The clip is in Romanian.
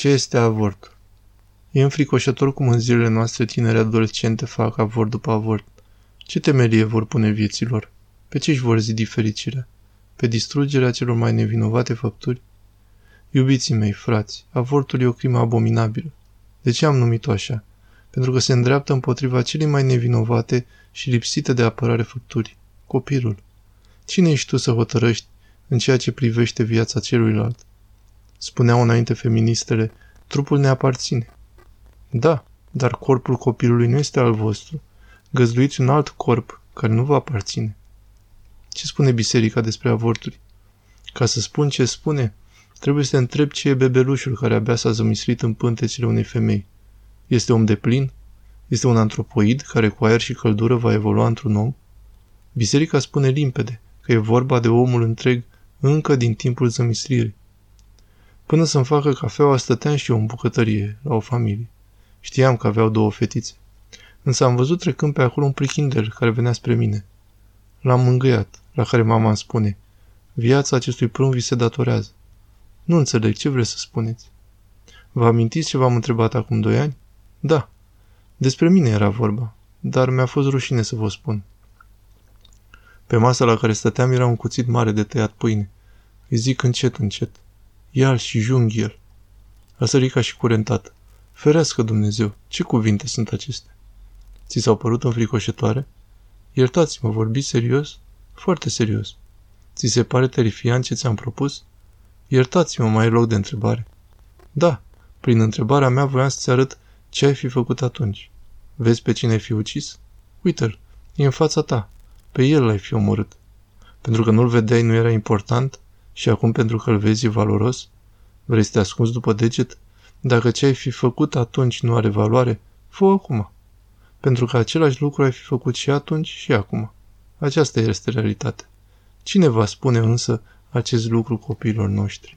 Ce este avortul? E înfricoșător cum în zilele noastre tineri adolescente fac avort după avort. Ce temelie vor pune vieților? Pe ce își vor zidi fericirea? Pe distrugerea celor mai nevinovate făpturi? Iubiții mei, frați, avortul e o crimă abominabilă. De ce am numit-o așa? Pentru că se îndreaptă împotriva celei mai nevinovate și lipsite de apărare făpturi, copilul. Cine ești tu să hotărăști în ceea ce privește viața celuilalt? Spuneau înainte feministele, trupul ne aparține. Da, dar corpul copilului nu este al vostru. Găzduiți un alt corp care nu vă aparține. Ce spune biserica despre avorturi? Ca să spun ce spune, trebuie să te întreb ce e bebelușul care abia s-a zămislit în pântecele unei femei. Este om deplin? Este un antropoid care cu aer și căldură va evolua într-un om? Biserica spune limpede că e vorba de omul întreg încă din timpul zămislirii. Până să-mi facă cafeaua, stăteam și eu în bucătărie, la o familie. Știam că aveau două fetițe. Însă am văzut trecând pe acolo un prichindel care venea spre mine. L-am mângâiat, la care mama îmi spune, viața acestui prunc vi se datorează. Nu înțeleg, ce vreți să spuneți? Vă amintiți ce v-am întrebat acum 2 ani? Da. Despre mine era vorba, dar mi-a fost rușine să vă spun. Pe masa la care stăteam era un cuțit mare de tăiat pâine. Îi zic încet, încet. Ia-l și junghi el. A sărit ca și curentat. Ferească Dumnezeu, ce cuvinte sunt acestea? Ți s-au părut înfricoșătoare? Iertați-mă, vorbi serios? Foarte serios. Ți se pare terifiant ce ți-am propus? Iertați-mă, mai e loc de întrebare. Da, prin întrebarea mea voiam să-ți arăt ce ai fi făcut atunci. Vezi pe cine ai fi ucis? Uite-l, e în fața ta. Pe el l-ai fi omorât. Pentru că nu-l vedeai nu era important și acum pentru că-l vezi e valoros? Vrei să te ascunzi după deget? Dacă ce ai fi făcut atunci nu are valoare, fă-o acum. Pentru că același lucru ai fi făcut și atunci și acum. Aceasta este realitatea. Cine va spune însă acest lucru copiilor noștri?